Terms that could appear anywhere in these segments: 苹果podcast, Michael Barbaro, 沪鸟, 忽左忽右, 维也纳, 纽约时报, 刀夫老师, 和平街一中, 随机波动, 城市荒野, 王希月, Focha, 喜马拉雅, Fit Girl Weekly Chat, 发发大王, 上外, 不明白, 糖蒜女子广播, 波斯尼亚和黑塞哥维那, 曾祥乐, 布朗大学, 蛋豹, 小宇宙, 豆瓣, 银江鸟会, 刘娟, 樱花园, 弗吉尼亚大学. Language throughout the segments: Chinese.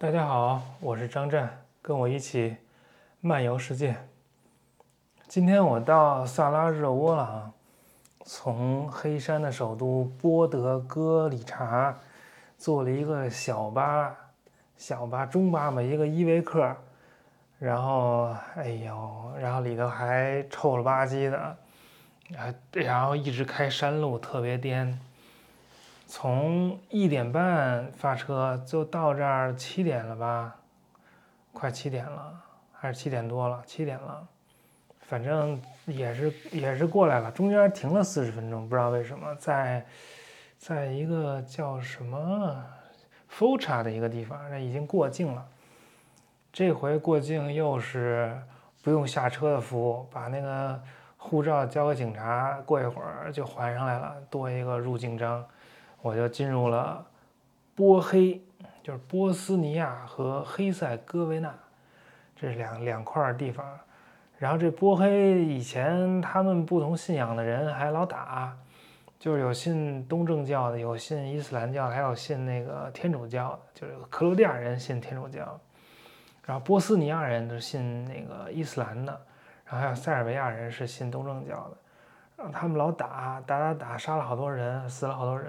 大家好，我是张湛，跟我一起漫游世界。今天我到萨拉热窝了啊，从黑山的首都波德戈里察坐了一个中巴一个依维柯，然后里头还臭了吧唧的，然后一直开山路，特别颠。从1:30发车就到这儿7点了吧，快7点了，还是7点多了，7点了，反正也是过来了。中间停了40分钟，不知道为什么，在一个叫什么 Focha 的一个地方，那已经过境了。这回过境又是不用下车的服务，把那个护照交给警察，过一会儿就还上来了，多一个入境章。我就进入了波黑，就是波斯尼亚和黑塞哥维那，这是两块地方。然后这波黑以前他们不同信仰的人还老打，就是有信东正教的，有信伊斯兰教的，还有信那个天主教的，就是克罗地亚人信天主教，然后波斯尼亚人是信那个伊斯兰的，然后还有塞尔维亚人是信东正教的。然后他们老打，杀了好多人，死了好多人。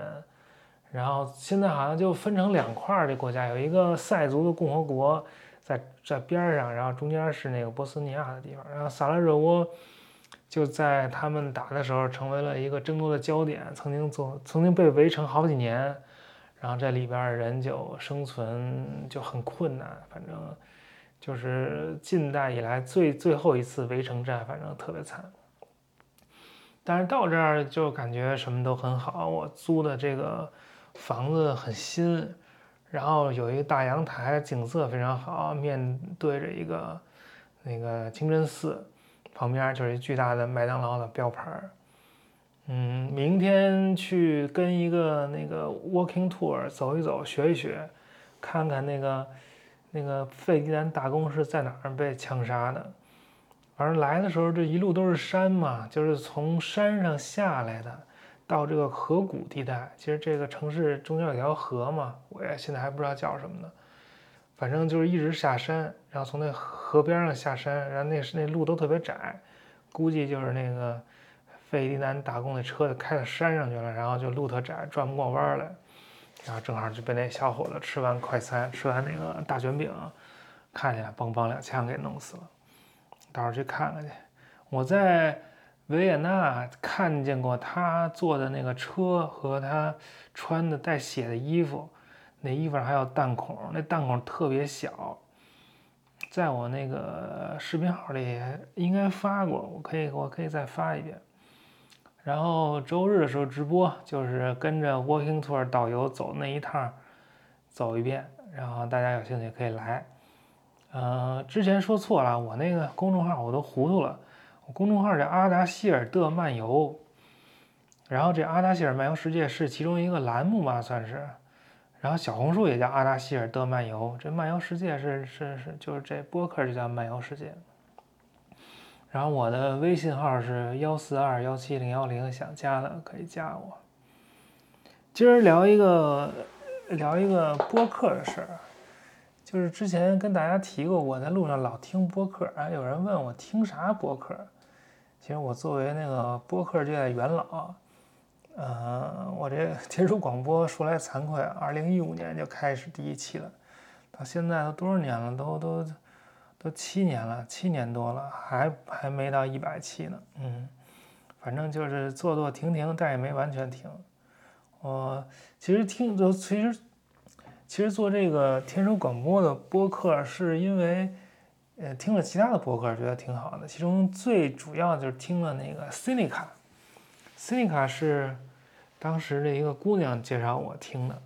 然后现在好像就分成两块，这国家有一个塞族的共和国在边上，然后中间是那个波斯尼亚的地方。然后萨拉热窝就在他们打的时候成为了一个争夺的焦点，曾经被围城好几年，然后这里边人就生存就很困难，反正就是近代以来最后一次围城战，反正特别惨。但是到这儿就感觉什么都很好，我租的这个房子很新，然后有一个大阳台，景色非常好，面对着一个那个清真寺，旁边就是巨大的麦当劳的标牌。明天去跟一个那个 walking tour 走一走，学一学，看看那个费迪南大公是在哪儿被枪杀的。反正来的时候这一路都是山嘛，就是从山上下来的，到这个河谷地带。其实这个城市中间有条河嘛，我也现在还不知道叫什么呢，反正就是一直下山，然后从那河边上下山，然后那路都特别窄，估计就是那个费迪南大公的车开到山上去了，然后就路特窄，转不过弯来，然后正好就被那小伙子吃完快餐，吃完那个大卷饼，看起来梆梆2枪给弄死了。到时候去看看去。我在维也纳看见过他坐的那个车和他穿的带血的衣服，那衣服还有弹孔，那弹孔特别小，在我那个视频号里应该发过，我可以再发一遍。然后周日的时候直播，就是跟着 walking tour 导游走那一趟，走一遍，然后大家有兴趣可以来。之前说错了，我那个公众号我都糊涂了，我公众号叫阿达希尔的漫游，然后这阿达希尔漫游世界是其中一个栏目吧，算是，然后小红书也叫阿达希尔的漫游，这漫游世界是就是这播客就叫漫游世界。然后我的微信号是142171010，想加的可以加我。今儿聊一个播客的事儿。就是之前跟大家提过，我在路上老听播客，有人问我听啥播客。其实我作为那个播客界的元老，我这接触广播说来惭愧，2015年就开始第一期了，到现在都多少年了，都7年了，7年多了，还没到100期呢。反正就是做停，但也没完全停。我其实做这个天书广播的播客，是因为听了其他的播客觉得挺好的，其中最主要就是听了那个 Sinica 是当时的一个姑娘介绍我听的，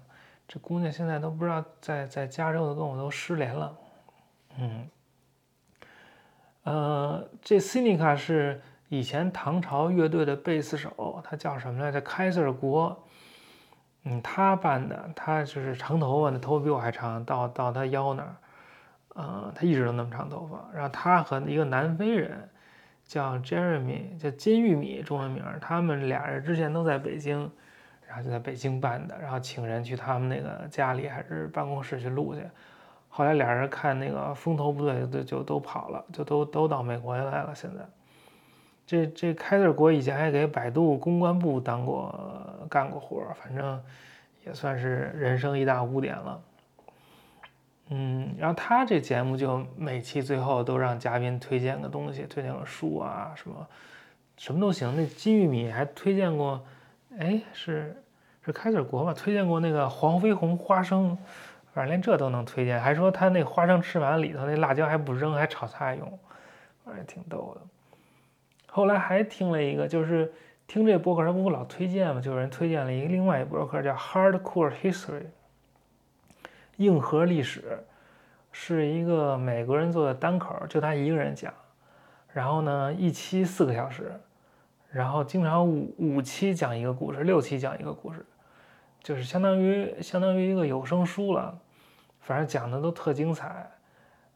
这姑娘现在都不知道在加州的跟我都失联了。这 Sinica 是以前唐朝乐队的贝斯手，他叫什么来着？凯瑟尔国。他办的，他就是长头发，那头发比我还长，到他腰那儿，他一直都那么长头发。然后他和一个南非人叫 Jeremy， 叫金玉米，中文名，他们俩人之前都在北京，然后就在北京办的，然后请人去他们那个家里还是办公室去录去。后来俩人看那个风头不对，就都跑了，就都到美国来了。现在，这开字国以前还给百度公关部干过活，反正也算是人生一大污点了。然后他这节目就每期最后都让嘉宾推荐个东西，推荐个书啊，什么都行。那金玉米还推荐过，是开嘴国吧？推荐过那个黄飞鸿花生，反正连这都能推荐。还说他那花生吃完里头那辣椒还不扔，还炒菜用，反正挺逗的。后来还听了一个，就是听这播客他不老推荐嘛，就有人推荐了另外一播客叫 Hardcore History。硬核历史是一个美国人做的单口，就他一个人讲，然后呢一期4个小时，然后经常五期讲一个故事，6期讲一个故事，就是相当于一个有声书了，反正讲的都特精彩，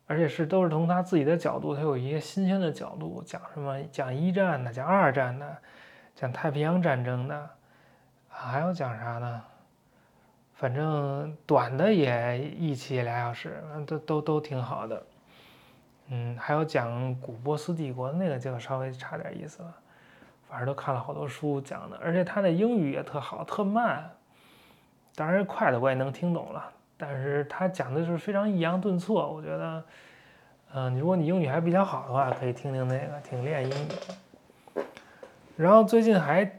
而且都是从他自己的角度，他有一些新鲜的角度，讲什么讲1战的，讲2战的，讲太平洋战争的，还有讲啥呢？反正短的也1期2小时，都挺好的。还有讲古波斯帝国那个就稍微差点意思了。反正都看了好多书讲的，而且他的英语也特好，特慢。当然快的我也能听懂了，但是他讲的就是非常抑扬顿挫，我觉得，如果你英语还比较好的话，可以听听那个，挺练英语的。然后最近还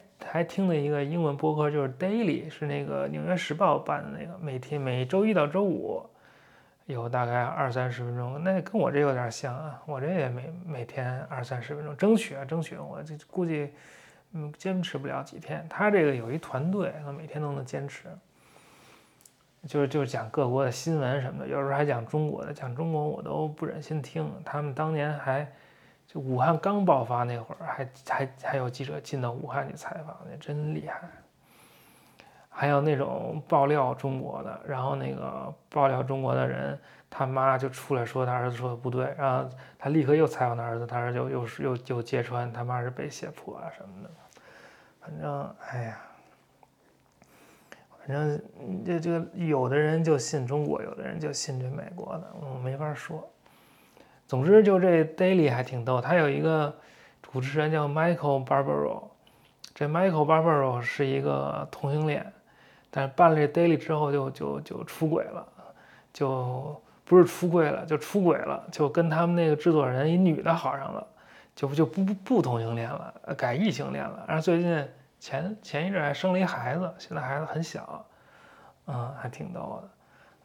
听的一个英文播客就是 Daily， 是那个纽约时报办的那个，每周一到周五有大概20-30分钟，那跟我这有点像啊，我这也每天20-30分钟，争取，我这估计坚持不了几天。他这个有一团队，他每天都能坚持，就是讲各国的新闻什么的，有时候还讲中国的，讲中国我都不忍心听，他们当年还。就武汉刚爆发那会儿，还有记者进到武汉去采访，那真厉害。还有那种爆料中国的，然后那个爆料中国的人，他妈就出来说他儿子说的不对，然后他立刻又采访他儿子，他儿子又揭穿他妈是被胁迫啊什么的。反正这个有的人就信中国，有的人就信这美国的，我没法说。总之就这 Daily 还挺逗，他有一个主持人叫 Michael Barbaro， 这 Michael Barbaro 是一个同性恋，但是办了这 Daily 之后就出轨了，就不是出轨了，就出轨了，就跟他们那个制作人一女的好上了，就不同性恋了，改异性恋了，然后最近前一阵还生了一孩子，现在孩子很小，还挺逗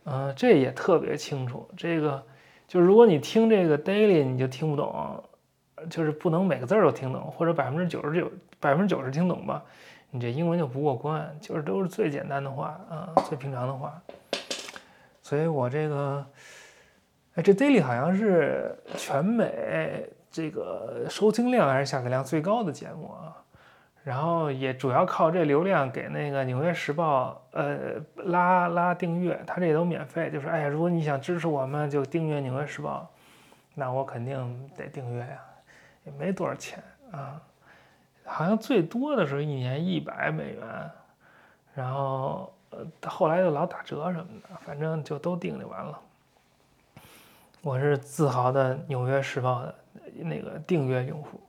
的，这也特别清楚这个。就如果你听这个 Daily 你就听不懂，就是不能每个字都听懂，或者90%听懂吧，你这英文就不过关，就是都是最简单的话，最平常的话。所以我这个，这 Daily 好像是全美这个收听量还是下载量最高的节目啊，然后也主要靠这流量给那个《纽约时报》拉订阅，它这都免费。就是如果你想支持我们，就订阅《纽约时报》，那我肯定得订阅呀，也没多少钱啊，好像最多的时候一年$100，然后后来就老打折什么的，反正就都订就完了。我是自豪的《纽约时报》的那个订阅用户，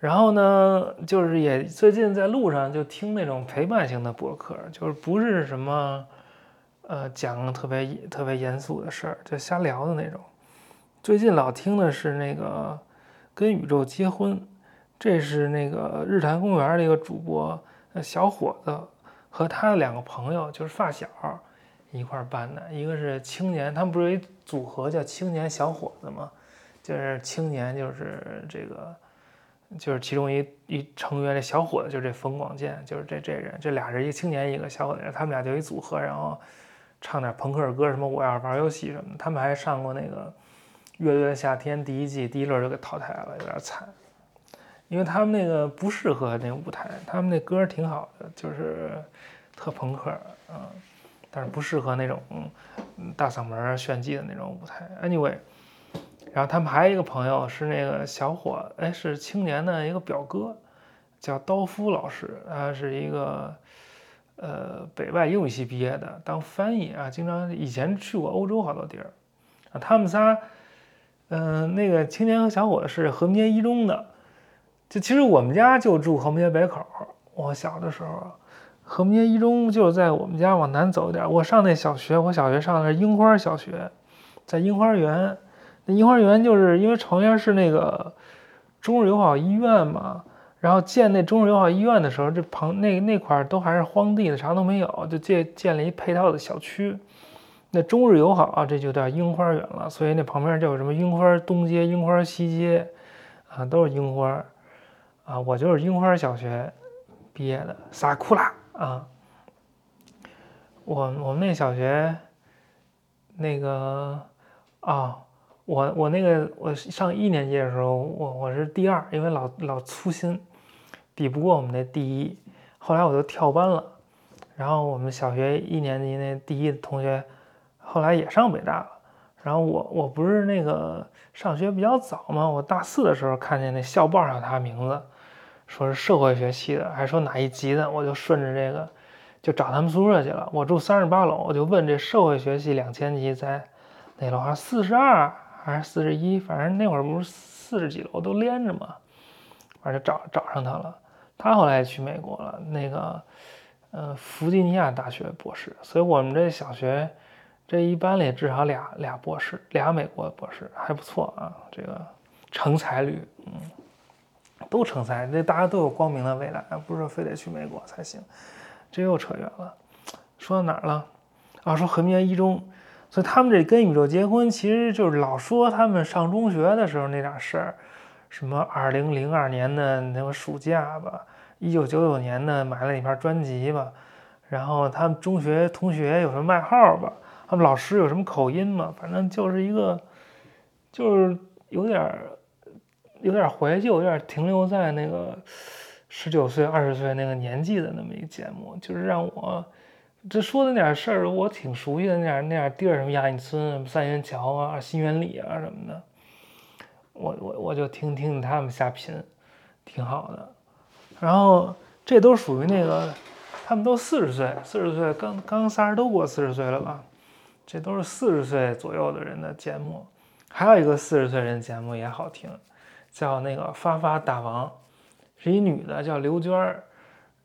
然后呢，就是也最近在路上就听那种陪伴型的播客，就是不是什么，讲特别严肃的事儿，就瞎聊的那种。最近老听的是那个《跟宇宙结婚》，这是那个日坛公园的一个主播小伙子和他的2个朋友，就是发小一块办的，一个是青年，他们不是有一组合叫青年小伙子吗？就是青年就是这个。就是其中一成员，这小伙子就是这冯广建，就是这人，这俩人一个青年一个小伙子，他们俩就一组合，然后唱点朋克歌，什么我要玩游戏什么的。他们还上过那个《乐队的夏天》第1季第1轮就给淘汰了，有点惨，因为他们那个不适合那舞台，他们那歌挺好的，就是特朋克，但是不适合那种大嗓门炫技的那种舞台。Anyway。然后他们还有一个朋友是那个小伙，是青年的一个表哥，叫刀夫老师，他是一个北外英语系毕业的，当翻译啊，经常以前去过欧洲好多地儿啊。他们仨，那个青年和小伙是和平街一中的，就其实我们家就住和平街北口。我小的时候，和平街一中就在我们家往南走一点。我上那小学，我小学上的是樱花小学，在樱花园。那樱花园就是因为旁边是那个中日友好医院嘛。然后建那中日友好医院的时候，这旁那块都还是荒地的，啥都没有，就建了一配套的小区。那中日友好啊，这就叫樱花园了，所以那旁边就有什么樱花东街、樱花西街，啊，都是樱花。啊，我就是樱花小学毕业的，萨库拉啊。我们那小学，那个啊。我上一年级的时候，我是第二，因为老粗心，比不过我们那第一。后来我就跳班了，然后我们小学一年级那第一的同学，后来也上北大了。然后我不是那个上学比较早嘛，我大四的时候看见那校报上有他名字，说是社会学系的，还说哪一级的，我就顺着这个就找他们宿舍去了。我住38楼，我就问这社会学系2000级在哪楼？好像42。还是41，反正那会儿不是40几楼都连着嘛，反正就找上他了。他后来去美国了，那个弗吉尼亚大学博士。所以我们这小学这一班里至少俩博士，俩美国博士，还不错啊。这个成才率，都成才，这大家都有光明的未来，不是说非得去美国才行。这又扯远了，说到哪儿了？啊，说和平街一中。所以他们这跟宇宙结婚，其实就是老说他们上中学的时候那点事儿，什么2002年的那个暑假吧，1999年的买了一盘专辑吧，然后他们中学同学有什么外号吧，他们老师有什么口音嘛，反正就是一个，就是有点怀旧，有点停留在那个19岁20岁那个年纪的那么一个节目，就是让我。这说的那点事儿，我挺熟悉的那点地儿，什么亚运村、什么三元桥啊、新源里啊什么的，我就听他们瞎拼，挺好的。然后这都属于那个，他们都40岁，刚仨人都过40岁了吧？这都是40岁左右的人的节目。还有一个40岁人的节目也好听，叫那个发发大王，是一女的叫刘娟，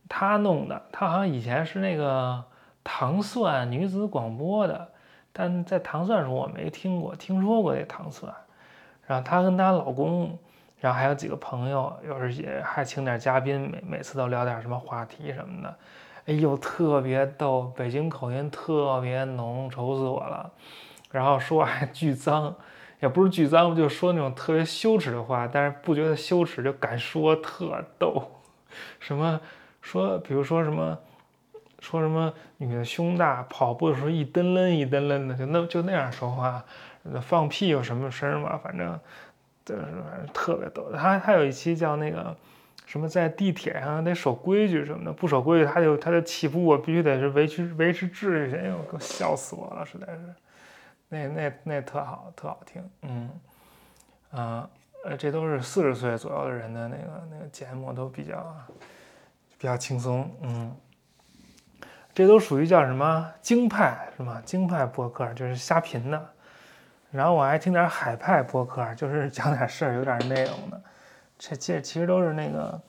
她弄的，她好像以前是那个。糖蒜女子广播的，但在糖蒜时候我没听过，听说过这糖蒜。然后她跟她老公，然后还有几个朋友，有时也还请点嘉宾，每次都聊点什么话题什么的。哎呦，特别逗，北京口音特别浓，愁死我了。然后说还巨脏，也不是巨脏，就说那种特别羞耻的话，但是不觉得羞耻就敢说，特逗。什么说，比如说什么。说什么女的胸大，跑步的时候一蹬抡一蹬抡的，就那样说话，放屁有什么声嘛？反正就是特别逗。他有一期叫那个什么在地铁上得守规矩什么的，不守规矩他就起步，我必须得是维持秩序。哎呦，给我笑死我了，实在是。那特好听，这都是40岁左右的人的那个节目，都比较轻松，这都属于叫什么京派是吗？京派播客就是瞎贫的，然后我还听点海派播客，就是讲点事儿，有点内容的。这其实都是那个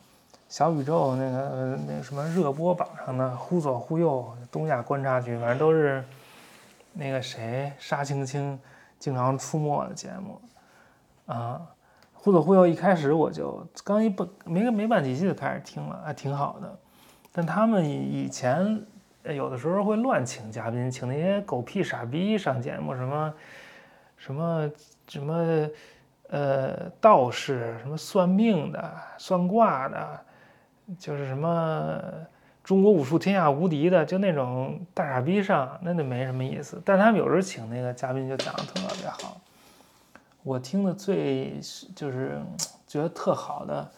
小宇宙那个什么热播榜上的忽左忽右、东亚观察局，反正都是那个谁沙青青经常出没的节目啊。忽左忽右一开始我就刚没半几期就开始听了，还挺好的。但他们以前。有的时候会乱请嘉宾，请那些狗屁傻逼上节目，什么道士，什么算命的、算卦的，就是什么中国武术天下无敌的，就那种大傻逼上，那就没什么意思。但他们有时候请那个嘉宾就讲得特别好，我听的最就是觉得特好的，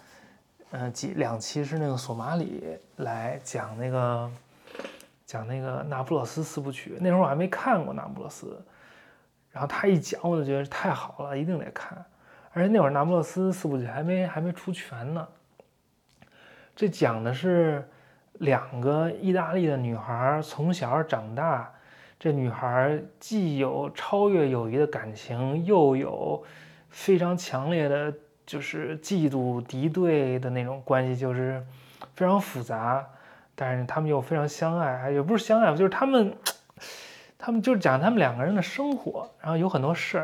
两期是那个索马里来讲那个那不勒斯4部曲，那时候我还没看过那不勒斯，然后他一讲我就觉得太好了，一定得看。而且那会儿那不勒斯4部曲还没出全呢。这讲的是两个意大利的女孩从小长大，这女孩既有超越友谊的感情，又有非常强烈的就是嫉妒敌对的那种关系，就是非常复杂，但是他们又非常相爱，也不是相爱，就是他们就是讲他们两个人的生活，然后有很多事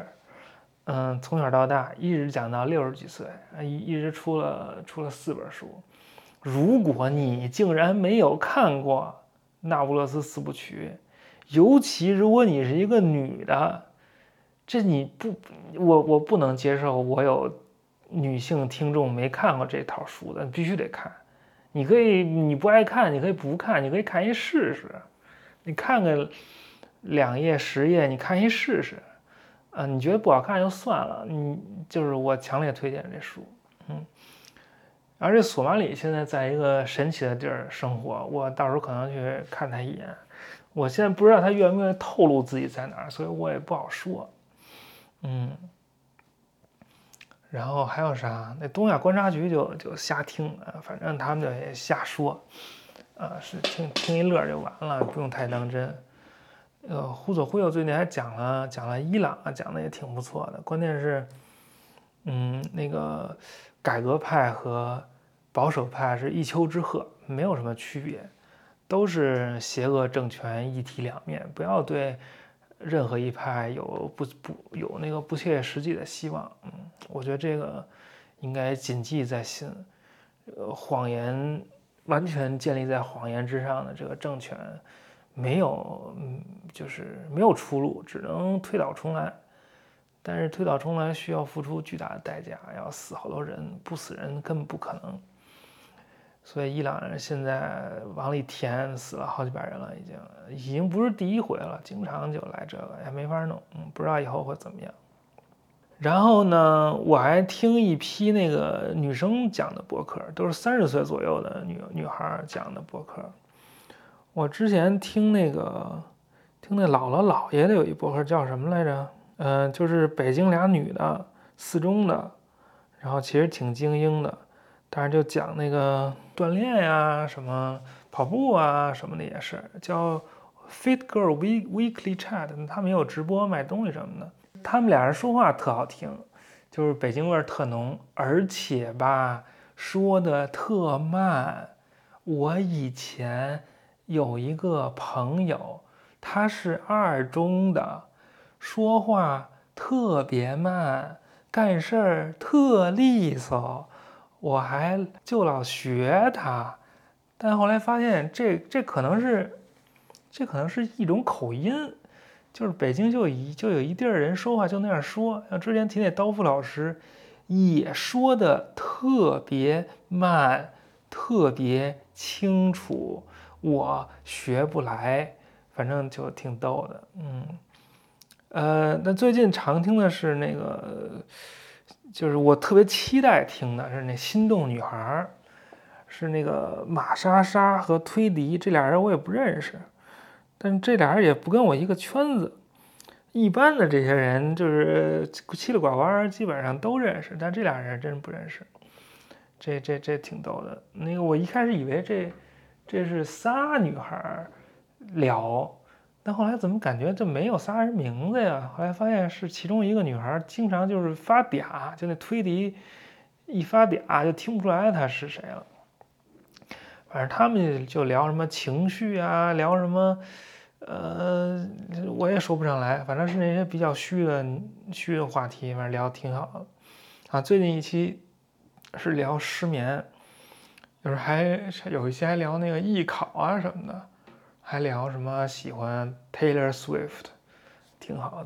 儿，从小到大一直讲到60几岁，一直出了4本书。如果你竟然没有看过那不勒斯4部曲，尤其如果你是一个女的，这我不能接受。我有女性听众没看过这套书的，必须得看。你不爱看，你可以不看，你可以看一试试。你看个2页10页，你看一试试。你觉得不好看就算了。就是我强烈推荐这书。而且索马里现在在一个神奇的地儿生活，我到时候可能去看他一眼。我现在不知道他愿不愿意透露自己在哪儿，所以我也不好说。然后还有啥？那东亚观察局就瞎听，反正他们就也瞎说，是听一乐就完了，不用太当真。忽左忽右最近还讲了伊朗，讲的也挺不错的。关键是，那个改革派和保守派是一丘之貉，没有什么区别，都是邪恶政权一体两面，不要对任何一派有有那个不切实际的希望。我觉得这个应该谨记在心。谎言完全建立在谎言之上的这个政权，没有出路，只能推倒重来。但是推倒重来需要付出巨大的代价，要死好多人，不死人根本不可能。所以伊朗人现在往里填，死了好几百人了，已经不是第一回了，经常就来这个，也没法弄，不知道以后会怎么样。然后呢，我还听一批那个女生讲的播客，都是30岁左右的女孩讲的播客。我之前听那姥姥姥爷的有一播客叫什么来着？就是北京俩女的，4中的，然后其实挺精英的，但是就讲那个锻炼呀、什么跑步啊什么的，也是叫 Fit Girl Weekly Chat， 他们也有直播卖东西什么的。他们俩人说话特好听，就是北京味儿特浓，而且吧说的特慢。我以前有一个朋友，他是2中的，说话特别慢，干事儿特利索，我还就老学他。但后来发现这可能是一种口音，就是北京就有一地儿人说话就那样说。像之前提那刀夫老师也说的特别慢，特别清楚，我学不来，反正就挺逗的。那最近常听的是那个，就是我特别期待听的是那心动女孩，是那个马莎莎和推迪，这俩人我也不认识，但这俩人也不跟我一个圈子。一般的这些人就是稀里呱呱基本上都认识，但这俩人真不认识，这挺逗的。那个我一开始以为这是仨女孩聊，但后来怎么感觉就没有仨人名字呀？后来发现是其中一个女孩经常就是发嗲，就那推迪一发嗲就听不出来她是谁了。反正他们就聊什么情绪啊，聊什么，我也说不上来，反正是那些比较虚的话题，反正聊挺好的。最近一期是聊失眠，就是还有一些还聊那个艺考啊什么的。还聊什么喜欢 Taylor Swift， 挺好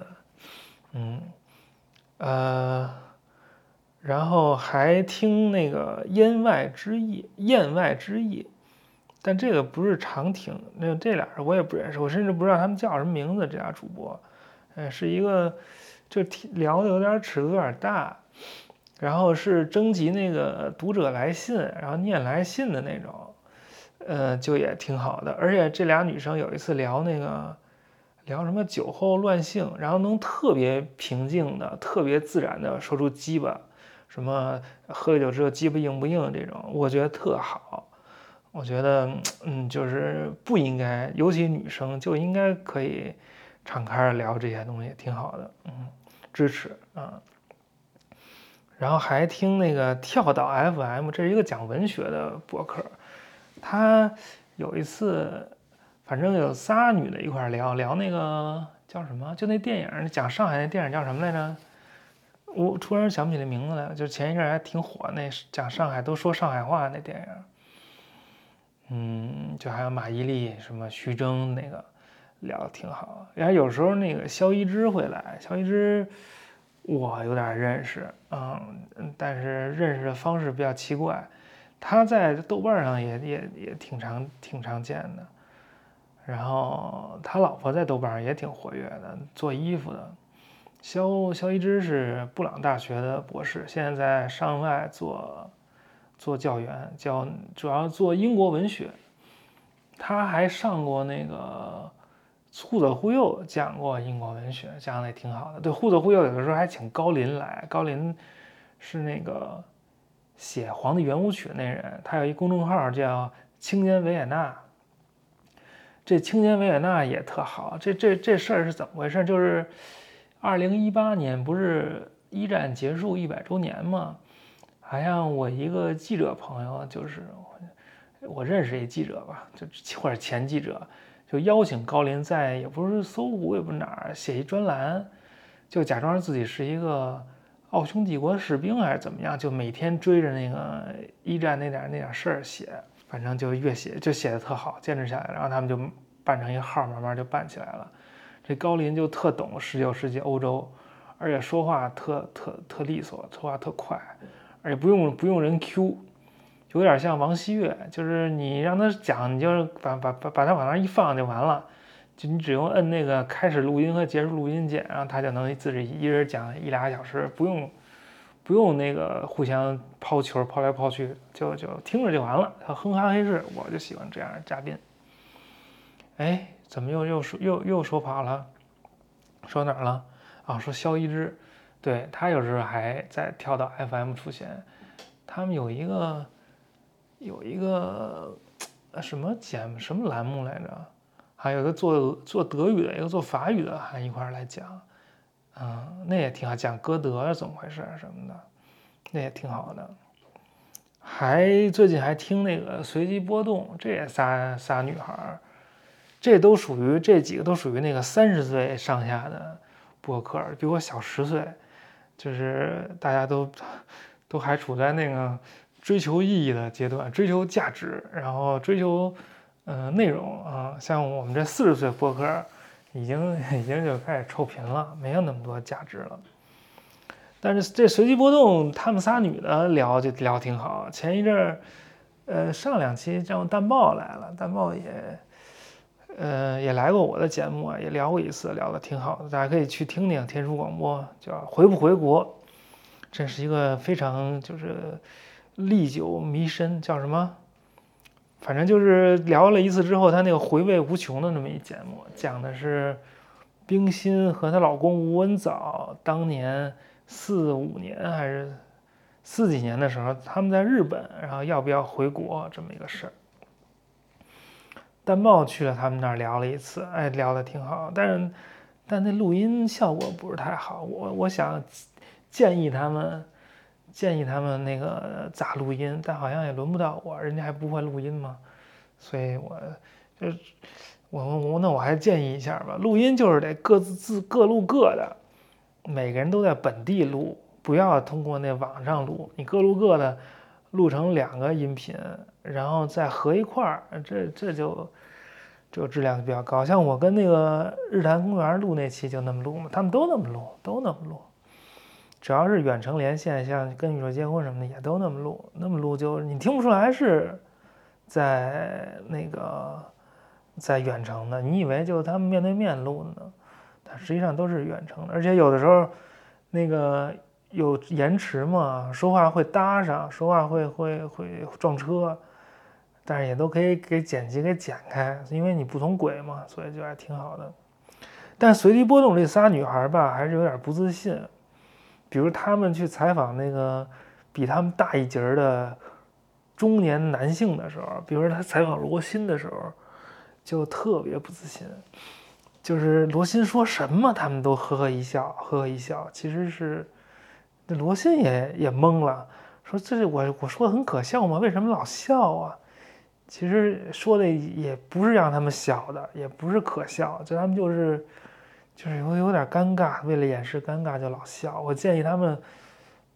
的。然后还听那个《言外之意》，但这个不是常听。这俩人我也不认识，我甚至不知道他们叫什么名字。这俩主播，是一个就聊的有点尺度有点大，然后是征集那个读者来信，然后念来信的那种。就也挺好的。而且这俩女生有一次聊那个聊什么酒后乱性，然后能特别平静的特别自然的说出鸡巴，什么喝了酒之后鸡巴硬不硬这种，我觉得特好。我觉得就是不应该，尤其女生就应该可以敞开聊这些东西，挺好的。支持啊。然后还听那个跳岛 FM， 这是一个讲文学的博客。他有一次，反正有仨女的一块聊那个叫什么，就那电影，讲上海那电影叫什么来着？我突然想不起来名字来了。就前一阵还挺火，那讲上海都说上海话那电影。就还有马伊琍、什么徐峥那个聊得挺好。然后有时候那个肖一之会来，肖一之我有点认识，但是认识的方式比较奇怪。他在豆瓣上也挺常见的，然后他老婆在豆瓣上也挺活跃的，做衣服的。肖一之是布朗大学的博士，现在在上外做教员，主要做英国文学。他还上过那个互左互右，讲过英国文学，讲的也挺好的。对，互左互右有的时候还请高林来，高林是那个写《皇帝圆舞曲》那人，他有一公众号叫青年维也纳。这青年维也纳也特好。这事儿是怎么回事？就是2018年不是一战结束100周年吗？好像我一个记者朋友，就是我认识一记者吧，就或者前记者，就邀请高林在也不是搜狐也不是哪儿写一专栏，就假装自己是一个奥匈帝国士兵还是怎么样，就每天追着那个一战那点事儿写，反正就越写就写得特好，坚持下来，然后他们就办成一号，慢慢就办起来了。这高林就特懂19世纪欧洲，而且说话特利索，说话特快。而且不用人 Q， 有点像王希月，就是你让他讲，你就是把他往那一放就完了，就你只用摁那个开始录音和结束录音键，然后他就能自己一人讲1-2个小时，不用那个互相抛球抛来抛去，就听着就完了，他哼哈黑市，我就喜欢这样的嘉宾。哎，怎么又说跑了？说哪儿了？啊，说肖一之。对，他有时候还在跳到 FM 出现。他们有一个什么节目什么栏目来着，还有一个做德语的，一个做法语的，还一块来讲。那也挺好，讲歌德怎么回事什么的，那也挺好的。还最近还听那个随机波动，这也仨女孩，这几个都属于那个30岁上下的博客，比我小10岁，就是大家都还处在那个追求意义的阶段，追求价值，然后追求内容啊。像我们这40岁博客，已经就开始臭贫了，没有那么多价值了。但是这随机波动，他们仨女的就聊挺好。前一阵儿，上2期让蛋豹来了，蛋豹也来过我的节目啊，也聊过一次，聊得挺好的，大家可以去听听天书广播，叫回不回国，这是一个非常就是历久弥深，叫什么，反正就是聊了一次之后，他那个回味无穷的那么一节目，讲的是冰心和她老公吴文藻当年45年还是40几年的时候，他们在日本，然后要不要回国这么一个事儿。蛋豹去了他们那儿聊了一次，哎，聊得挺好，但那录音效果不是太好。我想建议他们那个咋录音，但好像也轮不到我，人家还不会录音嘛，所以我还建议一下吧，录音就是得各录各的，每个人都在本地录，不要通过那网上录，你各录各的。录成2个音频，然后再合一块儿，这就质量比较高。像我跟那个日坛公园录那期就那么录嘛，他们都那么录，只要是远程连线，像跟宇宙结婚什么的也都那么录，就你听不出来是在那个在远程的，你以为就他们面对面录的呢，但实际上都是远程的，而且有的时候那个。有延迟嘛，说话会搭上，说话会撞车，但是也都可以给剪辑给剪开，因为你不同轨嘛，所以就还挺好的。但随机波动这仨女孩吧，还是有点不自信。比如他们去采访那个比他们大一截的中年男性的时候，比如说他采访罗新的时候，就特别不自信，就是罗新说什么他们都呵呵一笑，呵呵一笑。其实是那罗新也懵了，说这是我说的很可笑吗？为什么老笑啊？其实说的也不是让他们笑的，也不是可笑，就他们就是有点尴尬，为了掩饰尴尬就老笑。我建议他们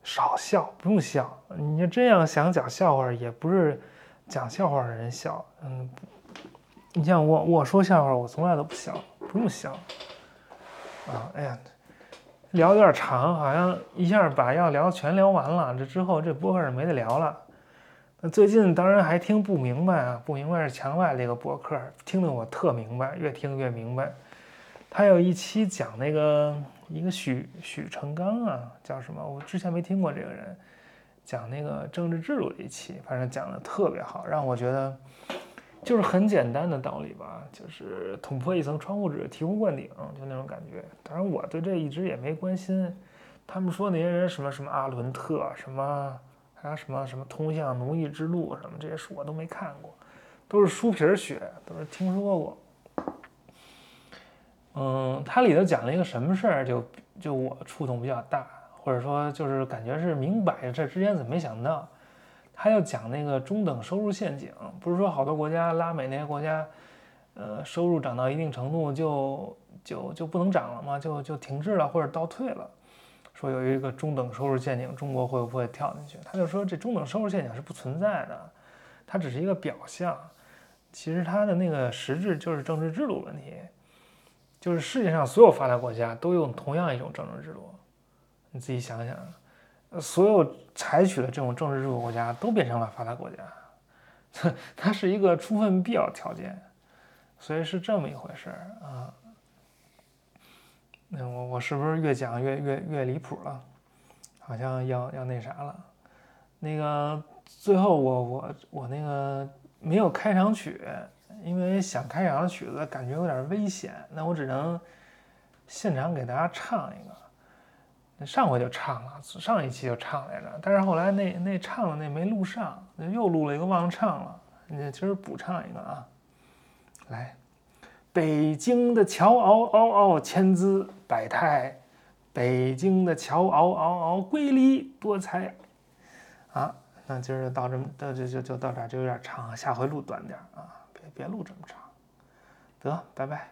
少笑，不用笑。你就这样想讲笑话，也不是讲笑话的人笑。你像我说笑话，我从来都不笑，不用笑。啊，哎呀，聊有点长，好像一下把要聊全聊完了。这之后这播客是没得聊了。那最近当然还听不明白啊，不明白是墙外这个播客，听得我特明白，越听越明白。他有一期讲那个一个许成刚啊，叫什么？我之前没听过这个人，讲那个政治制度这一期，反正讲的特别好，让我觉得就是很简单的道理吧，就是捅破一层窗户纸，醍醐灌顶，就那种感觉。当然我对这一直也没关心，他们说那些人什么什么阿伦特，什么还有什么通向奴役之路什么这些书我都没看过，都是书皮学，都是听说过。他里头讲了一个什么事儿，就我触动比较大，或者说就是感觉是明摆这之间怎么没想到。他又讲那个中等收入陷阱，不是说好多国家，拉美那些国家，收入涨到一定程度就不能涨了嘛，就停滞了或者倒退了。说有一个中等收入陷阱，中国会不会跳进去？他就说这中等收入陷阱是不存在的，它只是一个表象，其实它的那个实质就是政治制度问题。就是世界上所有发达国家都用同样一种政治制度，你自己想想，所有采取了这种政治制度国家都变成了发达国家，它是一个充分必要条件，所以是这么一回事啊。那我是不是越讲越离谱了？好像要那啥了。那个最后我那个没有开场曲。因为想开场的曲子感觉有点危险，那我只能现场给大家唱一个。上回就唱了，上一期就唱来着，但是后来那唱了那没录上，又录了一个忘唱了，那今儿补唱一个啊。来，北京的桥嗷嗷，千姿百态；北京的桥嗷嗷，瑰丽多彩。啊，那今儿就到这么，就到这儿，就有点长，下回录短点啊。别录这么长，得，拜拜。